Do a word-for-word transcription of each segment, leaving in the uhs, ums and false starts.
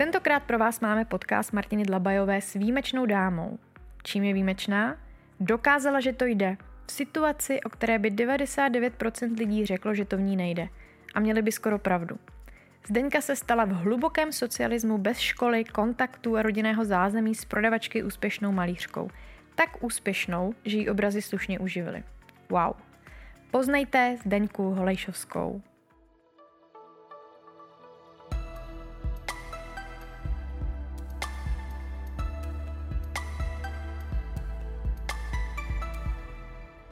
Tentokrát pro vás máme podcast Martiny Dlabajové s výjimečnou dámou. Čím je výjimečná? Dokázala, že to jde. V situaci, o které by devadesát devět procent lidí řeklo, že to v ní nejde. A měli by skoro pravdu. Zdeňka se stala v hlubokém socialismu bez školy, kontaktů a rodinného zázemí s prodavačky úspěšnou malířkou. Tak úspěšnou, že jí obrazy slušně uživily. Wow. Poznejte Zdeňku Holejšovskou.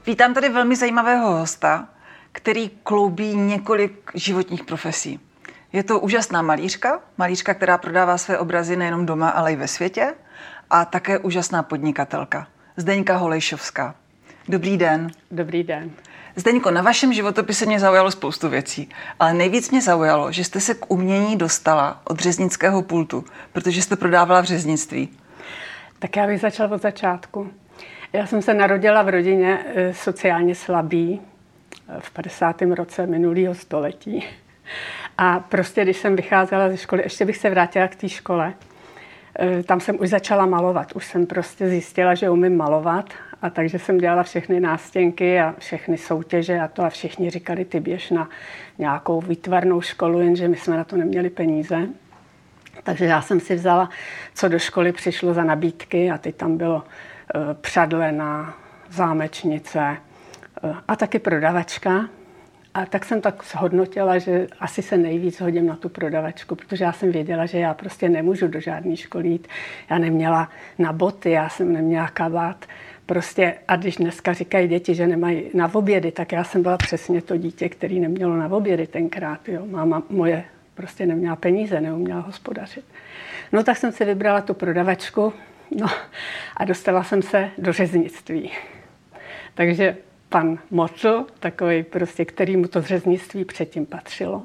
Vítám tady velmi zajímavého hosta, který kloubí několik životních profesí. Je to úžasná malířka, malířka, která prodává své obrazy nejenom doma, ale i ve světě, a také úžasná podnikatelka, Zdeňka Holejšovská. Dobrý den. Dobrý den. Zdeňko, na vašem životopise mě zaujalo spoustu věcí, ale nejvíc mě zaujalo, že jste se k umění dostala od řeznického pultu, protože jste prodávala v řeznictví. Tak já bych začala od začátku. Já jsem se narodila v rodině sociálně slabý v padesátém roce minulého století. A prostě, když jsem vycházela ze školy, ještě bych se vrátila k té škole, tam jsem už začala malovat. Už jsem prostě zjistila, že umím malovat, a takže jsem dělala všechny nástěnky a všechny soutěže a to, a všichni říkali, ty běž na nějakou výtvarnou školu, jenže my jsme na to neměli peníze. Takže já jsem si vzala, co do školy přišlo za nabídky, a teď tam bylo přadlena, zámečnice a taky prodavačka. A tak jsem tak zhodnotila, že asi se nejvíc hodím na tu prodavačku, protože já jsem věděla, že já prostě nemůžu do žádný školy jít. Já neměla na boty, já jsem neměla kabát. Prostě, a když dneska říkají děti, že nemají na obědy, tak já jsem byla přesně to dítě, který nemělo na obědy tenkrát. Jo. Máma moje prostě neměla peníze, neuměla hospodařit. No tak jsem si vybrala tu prodavačku. No a dostala jsem se do řeznictví. Takže pan Motl, takový prostě, který mu to řeznictví předtím patřilo,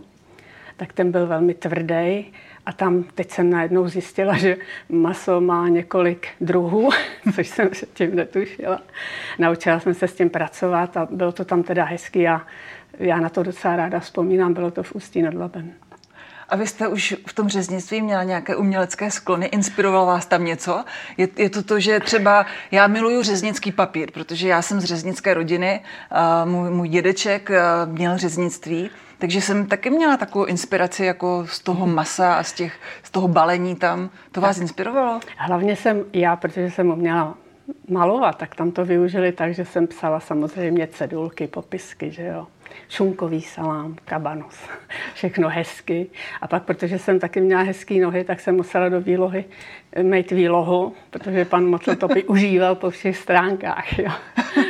tak ten byl velmi tvrdý, a tam teď jsem najednou zjistila, že maso má několik druhů, což jsem předtím netušila. Naučila jsem se s tím pracovat a bylo to tam teda hezký a já na to docela ráda vzpomínám, bylo to v Ústí nad Labem. A vy jste už v tom řeznictví měla nějaké umělecké sklony, inspirovalo vás tam něco? Je, je to to, že třeba já miluju řeznický papír, protože já jsem z řeznické rodiny, a můj, můj dědeček měl řeznictví, takže jsem taky měla takovou inspiraci jako z toho masa a z, těch, z toho balení tam. To vás inspirovalo? Hlavně jsem já, protože jsem uměla malovat, tak tam to využili tak, že jsem psala samozřejmě cedulky, popisky, že jo. Šunkový salám, kabanos, všechno hezky. A pak, protože jsem taky měla hezký nohy, tak jsem musela do výlohy mít výlohu, protože pan Motl to užíval po všech stránkách. Jo.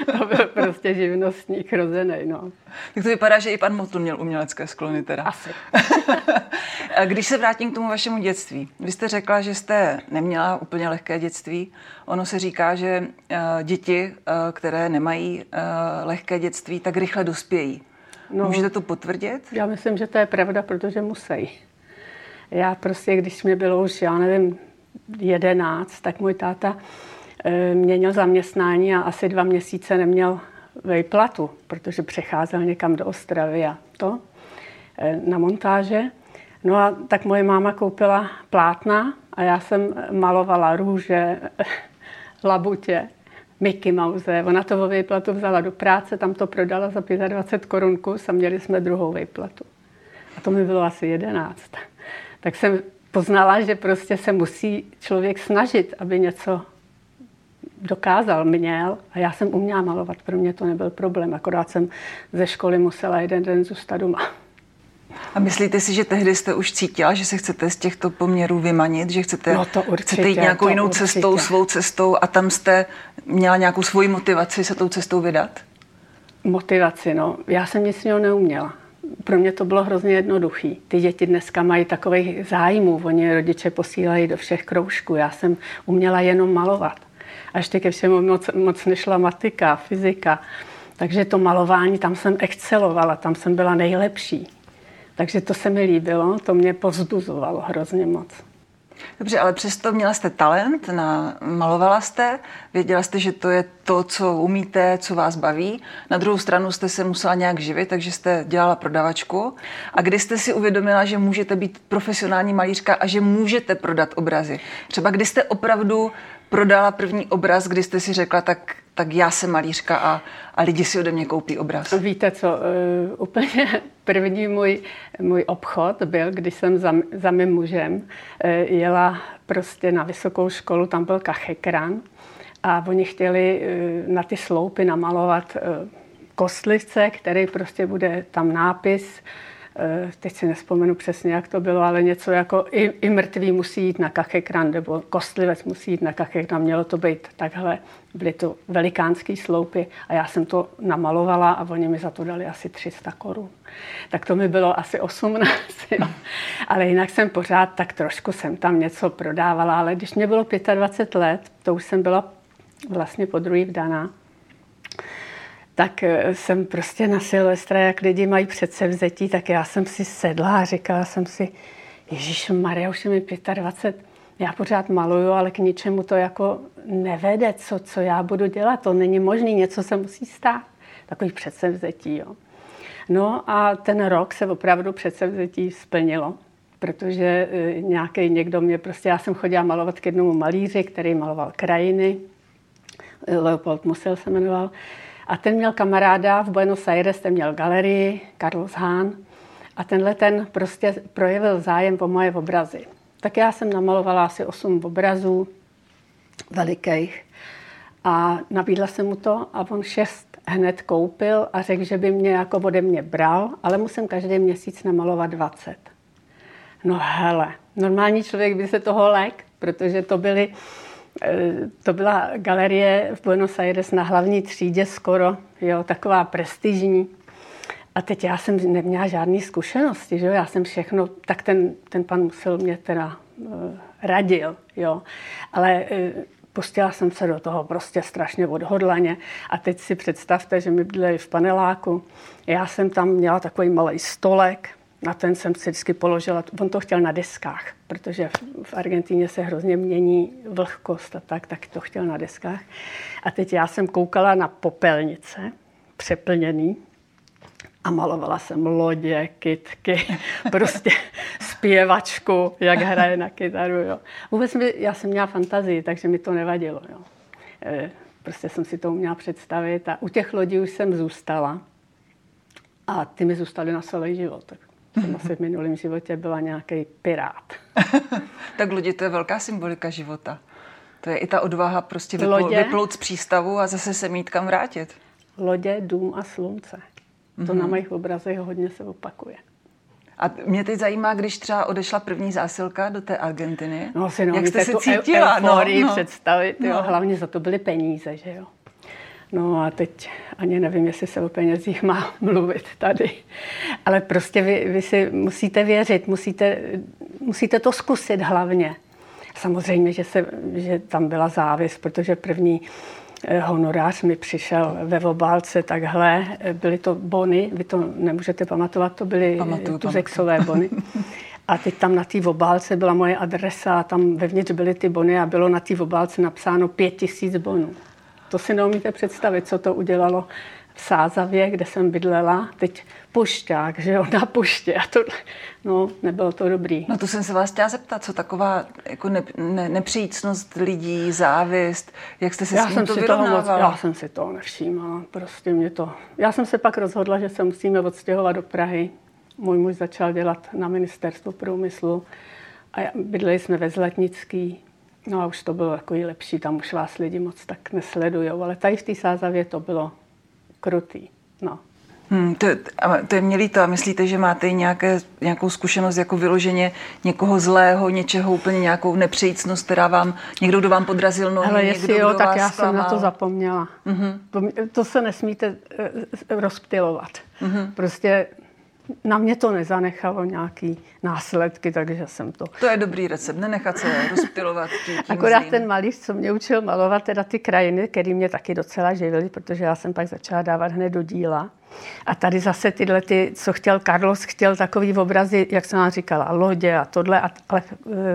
To byl prostě živnostník rozenej. No. Tak to vypadá, že i pan Motl měl umělecké sklony teda. Asi. Když se vrátím k tomu vašemu dětství. Vy jste řekla, že jste neměla úplně lehké dětství. Ono se říká, že děti, které nemají lehké dětství, tak rychle dospějí. No, můžete to potvrdit? Já myslím, že to je pravda, protože musí. Já prostě, když mě bylo už, já nevím, jedenáct, tak můj táta e, měnil zaměstnání a asi dva měsíce neměl výplatu, protože přecházel někam do Ostravy a to, e, na montáže. No a tak moje máma koupila plátna a já jsem malovala růže, labutě, Mickey Mouse. Ona to o výplatu vzala do práce, tam to prodala za dvacet pět korun kus a měli jsme druhou výplatu. A to mi bylo asi jedenáct. Tak jsem poznala, že prostě se musí člověk snažit, aby něco dokázal, měl. A já jsem uměla malovat, pro mě to nebyl problém, akorát jsem ze školy musela jeden den zůstat doma. A myslíte si, že tehdy jste už cítila, že se chcete z těchto poměrů vymanit, že chcete, no to určitě, chcete jít nějakou to jinou určitě. cestou, svou cestou, a tam jste měla nějakou svoji motivaci se tou cestou vydat? Motivaci, no. Já jsem nic z něho neuměla. Pro mě to bylo hrozně jednoduchý. Ty děti dneska mají takových zájmů, oni rodiče posílají do všech kroužků. Já jsem uměla jenom malovat. A ještě ke všemu moc, moc nešla matika, fyzika. Takže to malování, tam jsem excelovala, tam jsem byla nejlepší. Takže to se mi líbilo, to mě povzbuzovalo hrozně moc. Dobře, ale přesto měla jste talent, na, malovala jste, věděla jste, že to je to, co umíte, co vás baví. Na druhou stranu jste se musela nějak živit, takže jste dělala prodavačku. A kdy jste si uvědomila, že můžete být profesionální malířka a že můžete prodat obrazy? Třeba kdy jste opravdu prodala první obraz, kdy jste si řekla, tak, tak já jsem malířka a, a lidi si ode mě koupí obraz? Víte co, uh, úplně první můj, můj obchod byl, když jsem za, za mým mužem uh, jela prostě na vysokou školu, tam byl kachekran a oni chtěli uh, na ty sloupy namalovat uh, kostlivce, který prostě bude tam nápis. Teď si nespomenu přesně, jak to bylo, ale něco jako i, i mrtvý musí jít na kachekran, nebo kostlivec musí jít na kachekran. Mělo to být takhle, byly to velikánský sloupy a já jsem to namalovala a oni mi za to dali asi tři sta korun. Tak to mi bylo asi osmnáct, jo. Ale jinak jsem pořád, tak trošku jsem tam něco prodávala, ale když mě bylo dvacet pět let, to už jsem byla vlastně po druhý vdaná, tak jsem prostě na Silvestra, jak lidi mají předsevzetí, tak já jsem si sedla a říkala jsem si, ježišmarja, už je mi dvacet pět, já pořád maluju, ale k ničemu to jako nevede, co, co já budu dělat, to není možný, něco se musí stát, takový předsevzetí, jo. No a ten rok se opravdu předsevzetí splnilo, protože nějaký někdo mě prostě, já jsem chodila malovat k jednomu malíři, který maloval krajiny, Leopold Musel se jmenoval, a ten měl kamaráda v Buenos Aires, ten měl galerii, Carlos Hahn. A tenhle ten prostě projevil zájem o moje obrazy. Tak já jsem namalovala asi osm obrazů velikých. A nabídla jsem mu to a on šest hned koupil a řekl, že by mě jako ode mě bral, ale musím každý měsíc namalovat dvacet. No hele, normální člověk by se toho lék, protože to byly... To byla galerie v Buenos Aires na hlavní třídě skoro, jo, taková prestižní. A teď já jsem neměla žádný zkušenosti, že jo, já jsem všechno, tak ten, ten pan Musil mě teda uh, radil, jo. Ale uh, pustila jsem se do toho prostě strašně odhodlaně. A teď si představte, že my bydleli v paneláku. Já jsem tam měla takový malý stolek, na ten jsem si vždycky položila, on to chtěl na deskách, protože v Argentíně se hrozně mění vlhkost a tak, tak to chtěl na deskách. A teď já jsem koukala na popelnice, přeplněný, a malovala jsem lodě, kytky, prostě zpěvačku, jak hraje na kytaru, jo. Vůbec mi, já jsem měla fantazii, takže mi to nevadilo, jo. Prostě jsem si to uměla představit a u těch lodí už jsem zůstala a ty mi zůstaly na celý život, tak. Jsem asi v minulém životě byla nějaký pirát. Tak lodě, to je velká symbolika života. To je i ta odvaha prostě lodě, vyplout z přístavu a zase se mít kam vrátit. Lodě, dům a slunce. Mm-hmm. To na mých obrazech hodně se opakuje. A mě teď zajímá, když třeba odešla první zásilka do té Argentiny. No, si no, jak jste se cítila? Euforii no, no. představit. No. Jo, hlavně za to byly peníze, že jo. No a teď ani nevím, jestli se o penězích má mluvit tady. Ale prostě vy, vy si musíte věřit, musíte, musíte to zkusit hlavně. Samozřejmě, že, se, že tam byla závist, protože první honorář mi přišel ve obálce takhle. Byly to bony, vy to nemůžete pamatovat, to byly pamatuju, tuzexové pamatuju. bony. A teď tam na té obálce byla moje adresa a tam vevnitř byly ty bony a bylo na té obálce napsáno pět tisíc bonů. To si neumíte představit, co to udělalo v Sázavě, kde jsem bydlela. Teď pošťák, že jo, na poště. A to, no, nebylo to dobrý. No to jsem se vás chtěla zeptat, co taková jako ne, ne, nepřícnost lidí, závist, jak jste se já s tím to vyrovnávala? Já jsem si toho nevšímala, prostě mě to... Já jsem se pak rozhodla, že se musíme odstěhovat do Prahy. Můj muž začal dělat na ministerstvu průmyslu a bydleli jsme ve Zlatnický. No a už to bylo jako i lepší, tam už vás lidi moc tak nesledujou, ale tady v té Sázavě to bylo krutý, no. Hmm, to, to je mě líto a myslíte, že máte nějaké, nějakou zkušenost jako vyloženě někoho zlého, něčeho úplně nějakou nepřejícnost, která vám, někdo, kdo vám podrazil nohy, ale jestli někdo, jo, kdo tak vás já jsem klamal. Na to zapomněla. Mm-hmm. To, to se nesmíte rozptylovat. Mm-hmm. Prostě... Na mě to nezanechalo nějaký následky, takže jsem to... To je dobrý recept, nenechat se rozptylovat. Akorát zlým. Ten malíř, co mě učil malovat, teda ty krajiny, který mě taky docela živily, protože já jsem pak začala dávat hned do díla. A tady zase tyhle, ty, co chtěl Carlos, chtěl takový obrazy, jak jsem vám říkala, lodě a tohle, ale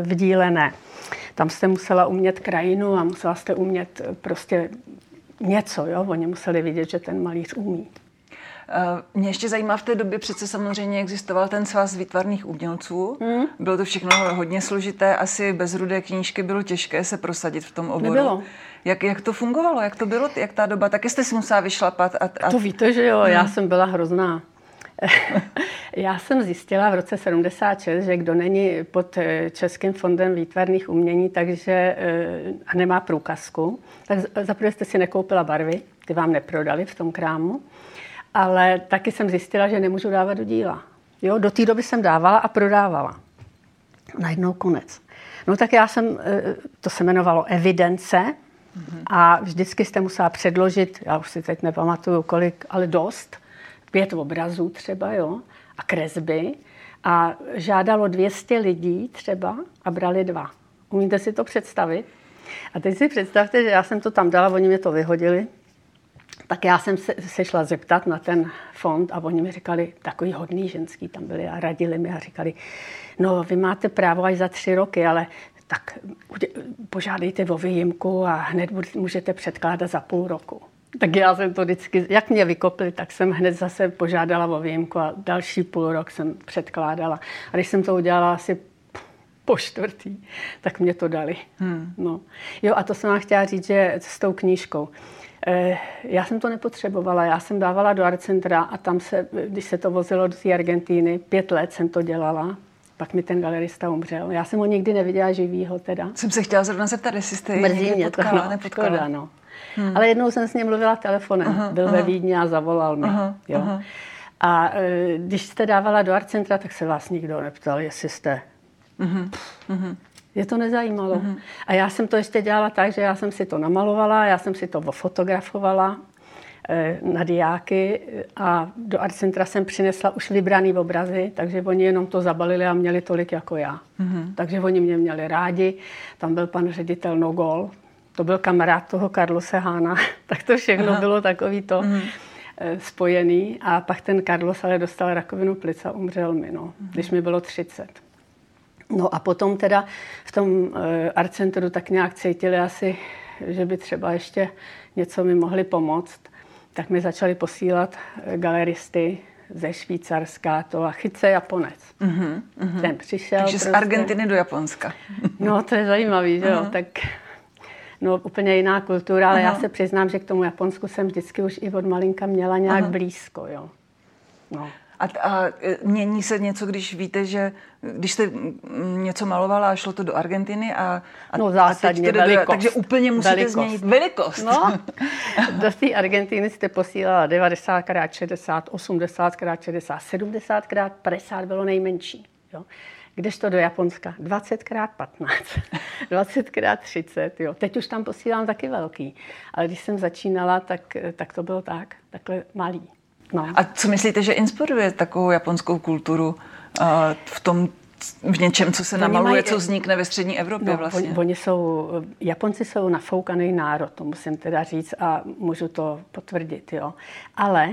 v díle ne. Tam jste musela umět krajinu a musela jste umět prostě něco, jo? Oni museli vidět, že ten malíř umí. Mě ještě zajímá, v té době přece samozřejmě existoval ten svaz výtvarných umělců. Mm. Bylo to všechno hodně složité, asi bez rudé knížky bylo těžké se prosadit v tom oboru. Nebylo. Jak, jak to fungovalo, jak to bylo, jak ta doba, taky jste si musela vyšlapat. A, a... To víte, že jo, já mm. jsem byla hrozná. Já jsem zjistila v roce sedmdesát šest, že kdo není pod Českým fondem výtvarných umění, takže a nemá průkazku, tak zaprvé jste si nekoupila barvy, ty vám neprodali v tom krámu. Ale taky jsem zjistila, že nemůžu dávat do díla. Jo, do té doby jsem dávala a prodávala. Najednou konec. No tak já jsem, to se jmenovalo evidence a vždycky jste musela předložit, já už si teď nepamatuju kolik, ale dost, pět obrazů třeba, jo, a kresby. A žádalo dvě stě lidí třeba a brali dva. Umíte si to představit? A teď si představte, že já jsem to tam dala, oni mě to vyhodili. Tak já jsem se, se šla zeptat na ten fond a oni mi říkali, takový hodný ženský tam byli a radili mi a říkali, no vy máte právo až za tři roky, ale tak požádejte o výjimku a hned můžete předkládat za půl roku. Tak já jsem to vždycky, jak mě vykopli, tak jsem hned zase požádala o výjimku a další půl rok jsem předkládala. A když jsem to udělala asi po čtvrtý, tak mě to dali. Hmm. No. Jo, a to jsem vám chtěla říct, že s tou knížkou. Já jsem to nepotřebovala, já jsem dávala do Artcentra a tam se, když se to vozilo do té Argentíny, pět let jsem to dělala, pak mi ten galerista umřel. Já jsem ho nikdy neviděla živýho teda. Jsem se chtěla zrovna zeptat, jestli jste ji nepotkala, no, nepotkala. Škoda, no. Hmm. Ale jednou jsem s ním mluvila telefonem, aha, byl aha. ve Vídni a zavolal mi. Aha, jo. Aha. A když jste dávala do Artcentra, tak se vás nikdo neptal, jestli jste... Uh-huh. Uh-huh. Je to nezajímalo. Mm-hmm. A já jsem to ještě dělala tak, že já jsem si to namalovala, já jsem si to fotografovala e, na diáky a do Artcentra jsem přinesla už vybraný obrazy, takže oni jenom to zabalili a měli tolik jako já. Mm-hmm. Takže oni mě měli rádi. Tam byl pan ředitel Nogol, to byl kamarád toho Carlose Hahna, tak to všechno aha. bylo takový to mm-hmm. e, spojený. A pak ten Carlos ale dostal rakovinu plic a umřel mi, no, mm-hmm. když mi bylo třicet. No a potom teda v tom Artcentru tak nějak cítili asi, že by třeba ještě něco mi mohli pomoct, tak mi začali posílat galeristy ze Švýcarska, to a chytce Japonec. Uh-huh, uh-huh. Ten přišel. Takže prostě z Argentiny do Japonska. No to je zajímavý, že uh-huh. jo, tak no úplně jiná kultura, ale uh-huh. já se přiznám, že k tomu Japonsku jsem vždycky už i od malinka měla nějak uh-huh. blízko, jo. No. A, t- a mění se něco, když víte, že když jste něco malovala a šlo to do Argentiny a, a, no, zásadně, a teď velikost. Do, takže úplně musíte velikost. Změnit velikost. No, do té Argentiny jste posílala devadesát krát šedesát, osmdesát krát šedesát, sedmdesát krát padesát bylo nejmenší. Jo? Kdežto do Japonska dvacet krát patnáct, dvacet krát třicet. Jo. Teď už tam posílám taky velký, ale když jsem začínala, tak, tak to bylo tak, takhle malý. No. A co myslíte, že inspiruje takovou japonskou kulturu uh, v tom, v něčem, co se oni namaluje, mají, co vznikne ve střední Evropě no, vlastně? Oni jsou, Japonci jsou nafoukaný národ, to musím teda říct a můžu to potvrdit, jo. Ale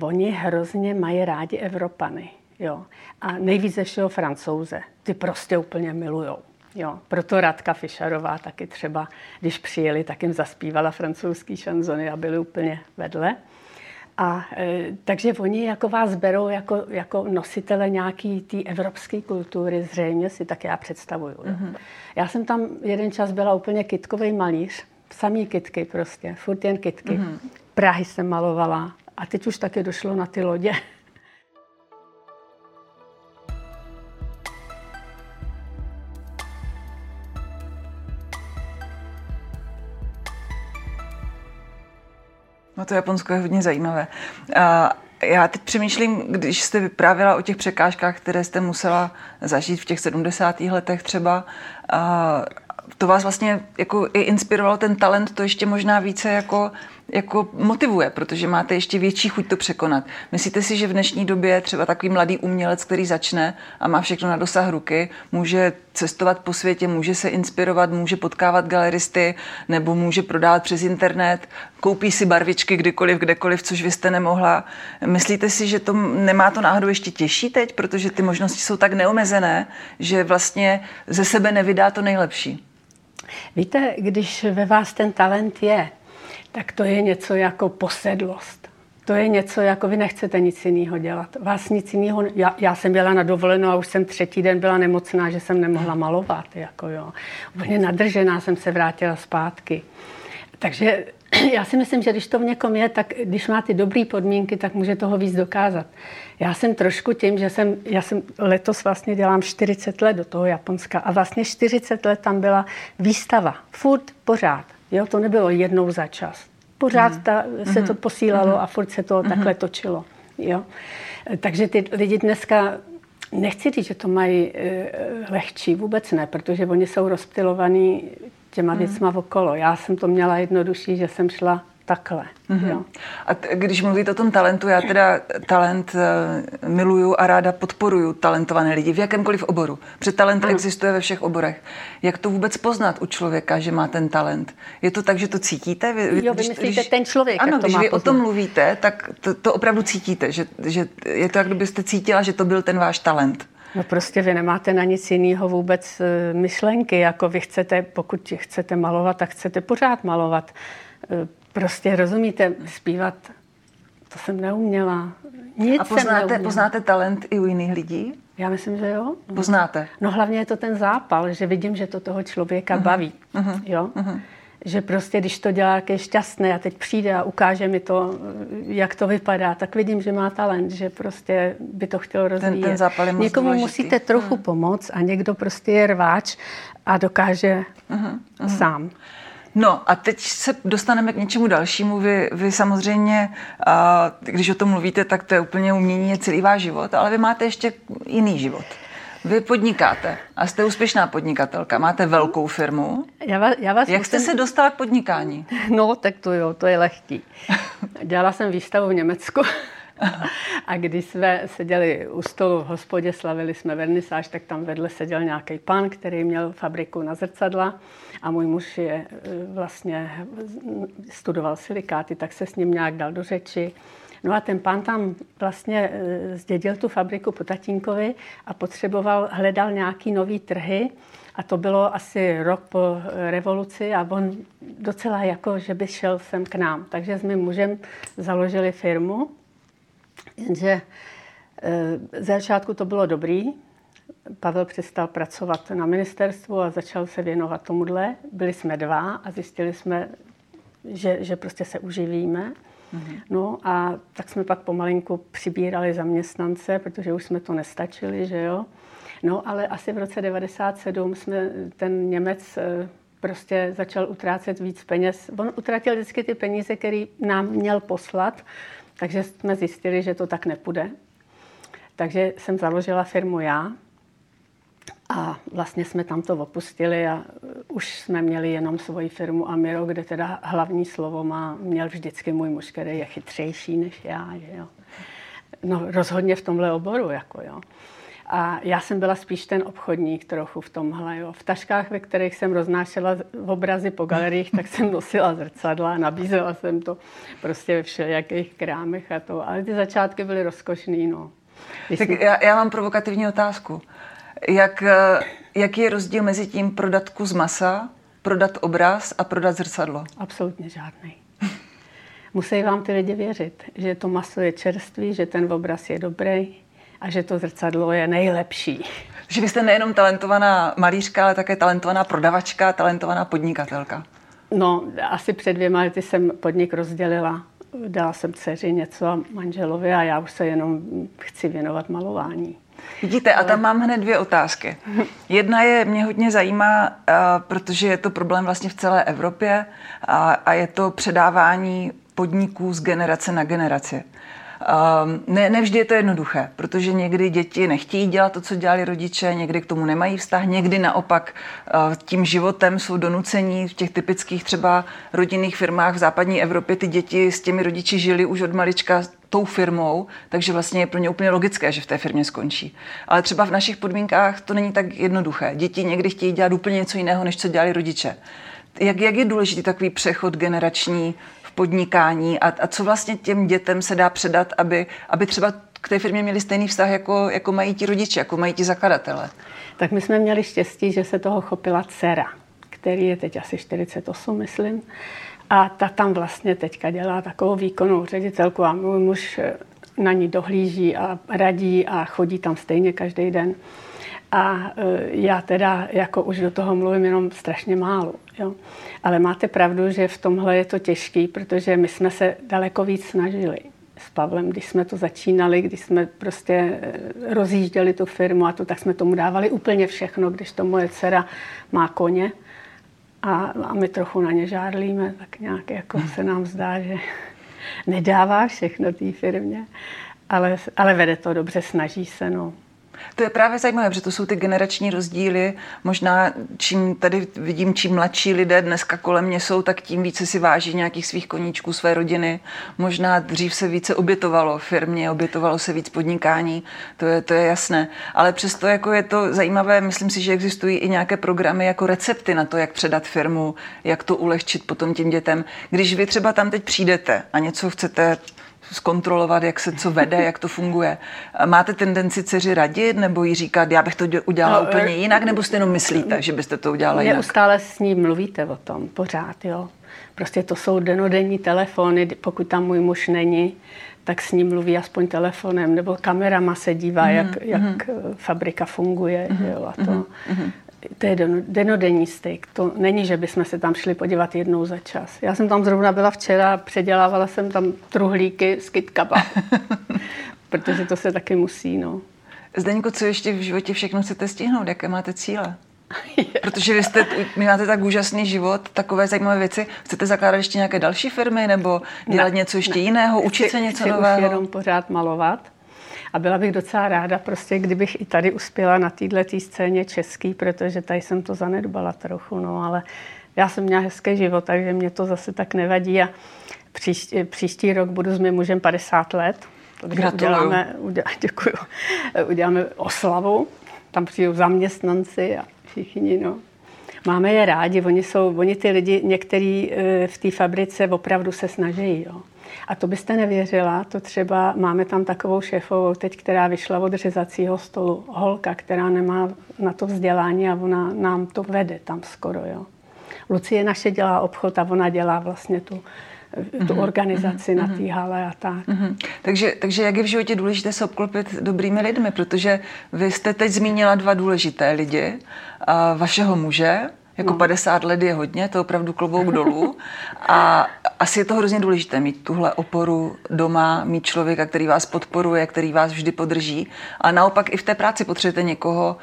oni hrozně mají rádi Evropany, jo. A nejvíc ze všeho Francouze, ty prostě úplně milujou. Jo, proto Radka Fišarová taky třeba, když přijeli, tak jim zaspívala francouzský šanzony a byli úplně vedle. A, e, takže oni jako vás berou jako, jako nositele nějaký té evropské kultury, zřejmě si tak já představuju. Mm-hmm. Já jsem tam jeden čas byla úplně kytkovej malíř, samý kytky prostě, furt jen kytky. Mm-hmm. Prahy jsem malovala a teď už taky došlo na ty lodě. No to Japonsko je hodně zajímavé. Já teď přemýšlím, když jste vyprávěla o těch překážkách, které jste musela zažít v těch sedmdesátých letech třeba, to vás vlastně jako i inspirovalo ten talent, to ještě možná více jako jako motivuje, protože máte ještě větší chuť to překonat. Myslíte si, že v dnešní době třeba takový mladý umělec, který začne a má všechno na dosah ruky, může cestovat po světě, může se inspirovat, může potkávat galeristy nebo může prodávat přes internet, koupí si barvičky kdykoliv, kdekoliv, což vy jste nemohla. Myslíte si, že to nemá to náhodou ještě těžší teď, protože ty možnosti jsou tak neomezené, že vlastně ze sebe nevydá to nejlepší? Víte, když ve vás ten talent je, tak to je něco jako posedlost. To je něco jako vy nechcete nic jiného dělat. Vás nic jiného... Já, já jsem byla na dovolenou a už jsem třetí den byla nemocná, že jsem nemohla malovat. Jako jo. Úplně nadržená jsem se vrátila zpátky. Takže já si myslím, že když to v někom je, tak když má ty dobré podmínky, tak může toho víc dokázat. Já jsem trošku tím, že jsem, já jsem letos vlastně dělám čtyřicet let do toho Japonska a vlastně čtyřicet let tam byla výstava. Furt pořád. Jo, to nebylo jednou za čas. Pořád mm. ta, se mm. to posílalo mm. a furt se to mm. takhle točilo. Jo? Takže ty lidi dneska, nechci říct, že to mají e, lehčí, vůbec ne, protože oni jsou rozptylovaní těma mm. věcma okolo. Já jsem to měla jednodušší, že jsem šla takhle. Mm-hmm. Jo. A t- když mluvíte o tom talentu, já teda talent e, miluju a ráda podporuju talentované lidi v jakémkoliv oboru. Protože talent mm. existuje ve všech oborech. Jak to vůbec poznat u člověka, že má ten talent? Je to tak, že to cítíte? Vy, jo, vy myslíte když, ten člověk, ano, jak to má poznat. Ano, když vy o tom mluvíte, tak to, to opravdu cítíte. Že, že je to, jak kdybyste cítila, že to byl ten váš talent. No prostě vy nemáte na nic jiného vůbec myšlenky. Jako vy chcete, pokud chcete malovat, tak chcete pořád malovat. Prostě rozumíte, zpívat, to jsem neuměla. Nic. A poznáte, jsem neuměla. Poznáte talent i u jiných lidí? Já myslím, že jo. Poznáte? No hlavně je to ten zápal, že vidím, že to toho člověka uh-huh. baví. Uh-huh. Jo? Uh-huh. Že prostě, když to dělá, jak je šťastný a teď přijde a ukáže mi to, jak to vypadá, tak vidím, že má talent, že prostě by to chtělo rozvíjet. Ten, ten zápal je moc Někomu důležitý. Musíte trochu uh-huh. pomoct a někdo prostě je rváč a dokáže uh-huh. Uh-huh. sám. No a teď se dostaneme k něčemu dalšímu. Vy, vy samozřejmě, když o tom mluvíte, tak to je úplně umění, je celý váš život, ale vy máte ještě jiný život. Vy podnikáte a jste úspěšná podnikatelka. Máte velkou firmu. Já vás, já vás Jak musím... jste se dostala k podnikání? No, tak to jo, to je lehký. Dělala jsem výstavu v Německu. A když jsme seděli u stolu v hospodě, slavili jsme vernisáž, tak tam vedle seděl nějaký pán, který měl fabriku na zrcadla a můj muž je vlastně studoval silikáty, tak se s ním nějak dal do řeči. No a ten pán tam vlastně zdědil tu fabriku po tatínkovi a potřeboval, hledal nějaký nový trhy. A to bylo asi rok po revoluci a on docela jako, že by šel sem k nám. Takže s mým mužem založili firmu. Jenže e, začátku to bylo dobrý. Pavel přestal pracovat na ministerstvu a začal se věnovat tomuhle. Byli jsme dva a zjistili jsme, že, že prostě se uživíme. Mm-hmm. No a tak jsme pak pomalinku přibírali zaměstnance, protože už jsme to nestačili, že jo. No ale asi v roce devadesát sedm jsme ten Němec e, prostě začal utrácet víc peněz. On utratil vždycky ty peníze, které nám měl poslat. Takže jsme zjistili, že to tak nepůjde. Takže jsem založila firmu já a vlastně jsme tam to opustili a už jsme měli jenom svoji firmu Amiro, kde teda hlavní slovo má, měl vždycky můj muž, který je chytřejší než já. Že jo? No rozhodně v tomhle oboru. Jako jo. A já jsem byla spíš ten obchodník trochu v tomhle. Jo. V taškách, ve kterých jsem roznášela obrazy po galeriích, tak jsem nosila zrcadla, nabízela jsem to prostě ve všelijakých krámech a to. Ale ty začátky byly rozkošný, no. Když tak jsi... já, já mám provokativní otázku. Jak, jaký je rozdíl mezi tím prodat kus masa, prodat obraz a prodat zrcadlo? Absolutně žádný. Musí vám ty lidi věřit, že to maso je čerstvý, že ten obraz je dobrý. A že to zrcadlo je nejlepší. Že vy jste nejenom talentovaná malířka, ale také talentovaná prodavačka, talentovaná podnikatelka. No, asi před dvěma lety jsem podnik rozdělila. Dala jsem dceři něco a manželovi a já už se jenom chci věnovat malování. Vidíte, ale... a tam mám hned dvě otázky. Jedna je, mě hodně zajímá, protože je to problém vlastně v celé Evropě a je to předávání podniků z generace na generaci. Ne, ne vždy je to jednoduché, protože někdy děti nechtějí dělat to, co dělali rodiče, někdy k tomu nemají vztah, někdy naopak tím životem jsou donucení. V těch typických třeba rodinných firmách v západní Evropě ty děti s těmi rodiči žili už od malička tou firmou, takže vlastně je pro ně úplně logické, že v té firmě skončí. Ale třeba v našich podmínkách to není tak jednoduché. Děti někdy chtějí dělat úplně něco jiného, než co dělali rodiče. Jak, jak je důležitý takový přechod generační v podnikání a, a co vlastně těm dětem se dá předat, aby, aby třeba k té firmě měli stejný vztah, jako, jako mají ti rodiče, jako mají ti zakladatelé? Tak my jsme měli štěstí, že se toho chopila dcera, který je teď asi čtyřicet osm, myslím. A ta tam vlastně teďka dělá takovou výkonnou ředitelku a můj muž na ní dohlíží a radí a chodí tam stejně každý den. A já teda jako už do toho mluvím jenom strašně málo. Jo. Ale máte pravdu, že v tomhle je to těžký, protože my jsme se daleko víc snažili s Pavlem. Když jsme to začínali, když jsme prostě rozjížděli tu firmu a to, tak jsme tomu dávali úplně všechno, když to moje dcera má koně. A, a my trochu na ně žárlíme, tak nějak jako se nám zdá, že nedává všechno té firmě, ale, ale vede to dobře, snaží se, no. To je právě zajímavé, protože to jsou ty generační rozdíly. Možná čím tady vidím, čím mladší lidé dneska kolem mě jsou, tak tím více si váží nějakých svých koníčků, své rodiny. Možná dřív se více obětovalo firmě, obětovalo se víc podnikání, to je, to je jasné. Ale přesto jako je to zajímavé, myslím si, že existují i nějaké programy jako recepty na to, jak předat firmu, jak to ulehčit potom těm dětem. Když vy třeba tam teď přijdete a něco chcete zkontrolovat, jak se co vede, jak to funguje. Máte tendenci dceři radit nebo jí říkat, já bych to udělala no, úplně jinak, nebo si jenom myslíte, že byste to udělala jinak? Neustále s ní mluvíte o tom, pořád, jo. Prostě to jsou denodenní telefony, pokud tam můj muž není, tak s ním mluví aspoň telefonem, nebo kamerama se dívá, mm, jak, jak mm. fabrika funguje, mm, jo, a to... Mm, To je denodenní styk. To není, že bychom se tam šli podívat jednou za čas. Já jsem tam zrovna byla včera, předělávala jsem tam truhlíky z KitKaba. Protože to se taky musí, no. Zdeňko, co ještě v životě všechno chcete stihnout? Jaké máte cíle? Protože vy jste, my máte tak úžasný život, takové zajímavé věci. Chcete zakládat ještě nějaké další firmy nebo dělat ne, něco ještě ne. jiného, učit chci, se něco chci nového? Chci už jenom pořád malovat. A byla bych docela ráda, prostě, kdybych i tady uspěla na této scéně český, protože tady jsem to zanedbala trochu, no, ale já jsem měla hezký život, takže mě to zase tak nevadí a příští, příští rok budu s mým mužem padesát let. Uděláme, uděláme, děkuju, uděláme oslavu, tam přijdou zaměstnanci a všichni, no. Máme je rádi, oni jsou, oni ty lidi, některý v té fabrice opravdu se snaží, jo. A to byste nevěřila, to třeba máme tam takovou šéfovou teď, která vyšla od řezacího stolu, holka, která nemá na to vzdělání a ona nám to vede tam skoro, jo. Lucie naše dělá obchod a ona dělá vlastně tu, tu mm-hmm. organizaci mm-hmm. na té hale a tak. Mm-hmm. Takže, takže jak je v životě důležité se obklopit dobrými lidmi, protože vy jste teď zmínila dva důležité lidi, vašeho muže, jako no. padesát let je hodně, to je opravdu klobouk dolů. A asi je to hrozně důležité mít tuhle oporu doma, mít člověka, který vás podporuje, který vás vždy podrží. A naopak i v té práci potřebujete někoho.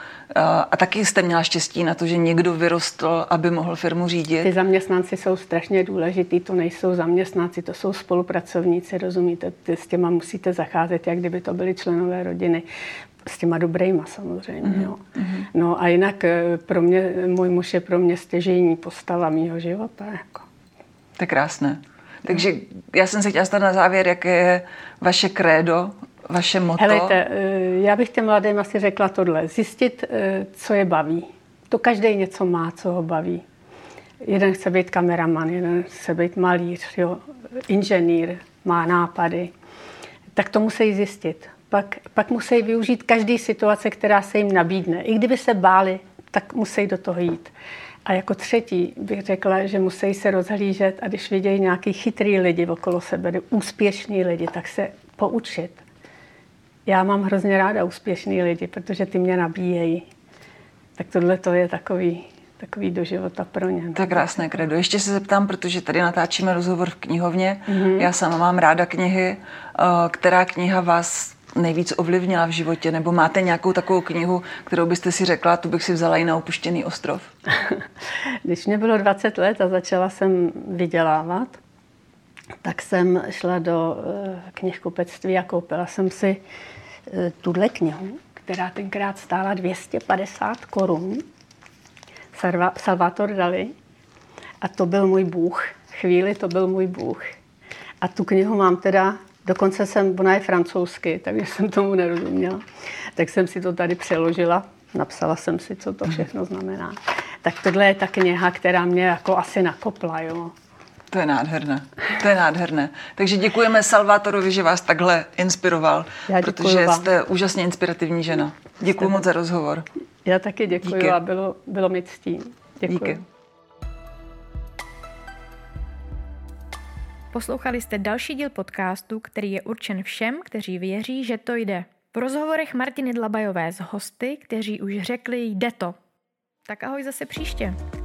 A taky jste měla štěstí na to, že někdo vyrostl, aby mohl firmu řídit. Ty zaměstnanci jsou strašně důležitý, to nejsou zaměstnanci, to jsou spolupracovníci, rozumíte? S těma musíte zacházet, jak kdyby to byli členové rodiny. S těma dobrejma samozřejmě, mm-hmm. jo. No a jinak pro mě, můj muž je pro mě stěžejní postava mýho života, jako. To je krásné. Takže já jsem se chtěla stát na závěr, jaké je vaše krédo, vaše motto. Helejte, já bych těm mladým asi řekla tohle. Zjistit, co je baví. To každý něco má, co ho baví. Jeden chce být kameraman, jeden chce být malíř, jo. Inženýr, má nápady. Tak to musí zjistit. Pak, pak musí využít každý situace, která se jim nabídne. I kdyby se báli, tak musí do toho jít. A jako třetí bych řekla, že musí se rozhlížet a když vidějí nějaký chytrý lidi okolo sebe, úspěšný lidi, tak se poučit. Já mám hrozně ráda úspěšný lidi, protože ty mě nabíjejí. Tak tohle to je takový... takový do života pro ně. Tak krásné kredo. Ještě se zeptám, protože tady natáčíme rozhovor v knihovně. Mm-hmm. Já sama mám ráda knihy. Která kniha vás nejvíc ovlivnila v životě? Nebo máte nějakou takovou knihu, kterou byste si řekla, tu bych si vzala i na opuštěný ostrov? Když mě bylo dvacet let a začala jsem vydělávat, tak jsem šla do knihkupectví a koupila jsem si tuhle knihu, která tenkrát stála dvě stě padesát korun. Salvatore Dalí. A to byl můj bůh. Chvíli to byl můj bůh. A tu knihu mám teda, dokonce jsem, ona je francouzsky, takže jsem tomu nerozuměla. Tak jsem si to tady přeložila, napsala jsem si, co to všechno znamená. Tak tohle je ta kniha, která mě jako asi nakopla, jo. To je nádherné, to je nádherné. Takže děkujeme Salvatorovi, že vás takhle inspiroval, protože vám. Jste úžasně inspirativní žena. Děkuji jste moc za rozhovor. Já taky děkuji Díky. A bylo, bylo mi ctí. Děkuji. Díky. Poslouchali jste další díl podcastu, který je určen všem, kteří věří, že to jde. V rozhovorech Martiny Dlabajové s hosty, kteří už řekli jde to. Tak ahoj zase příště.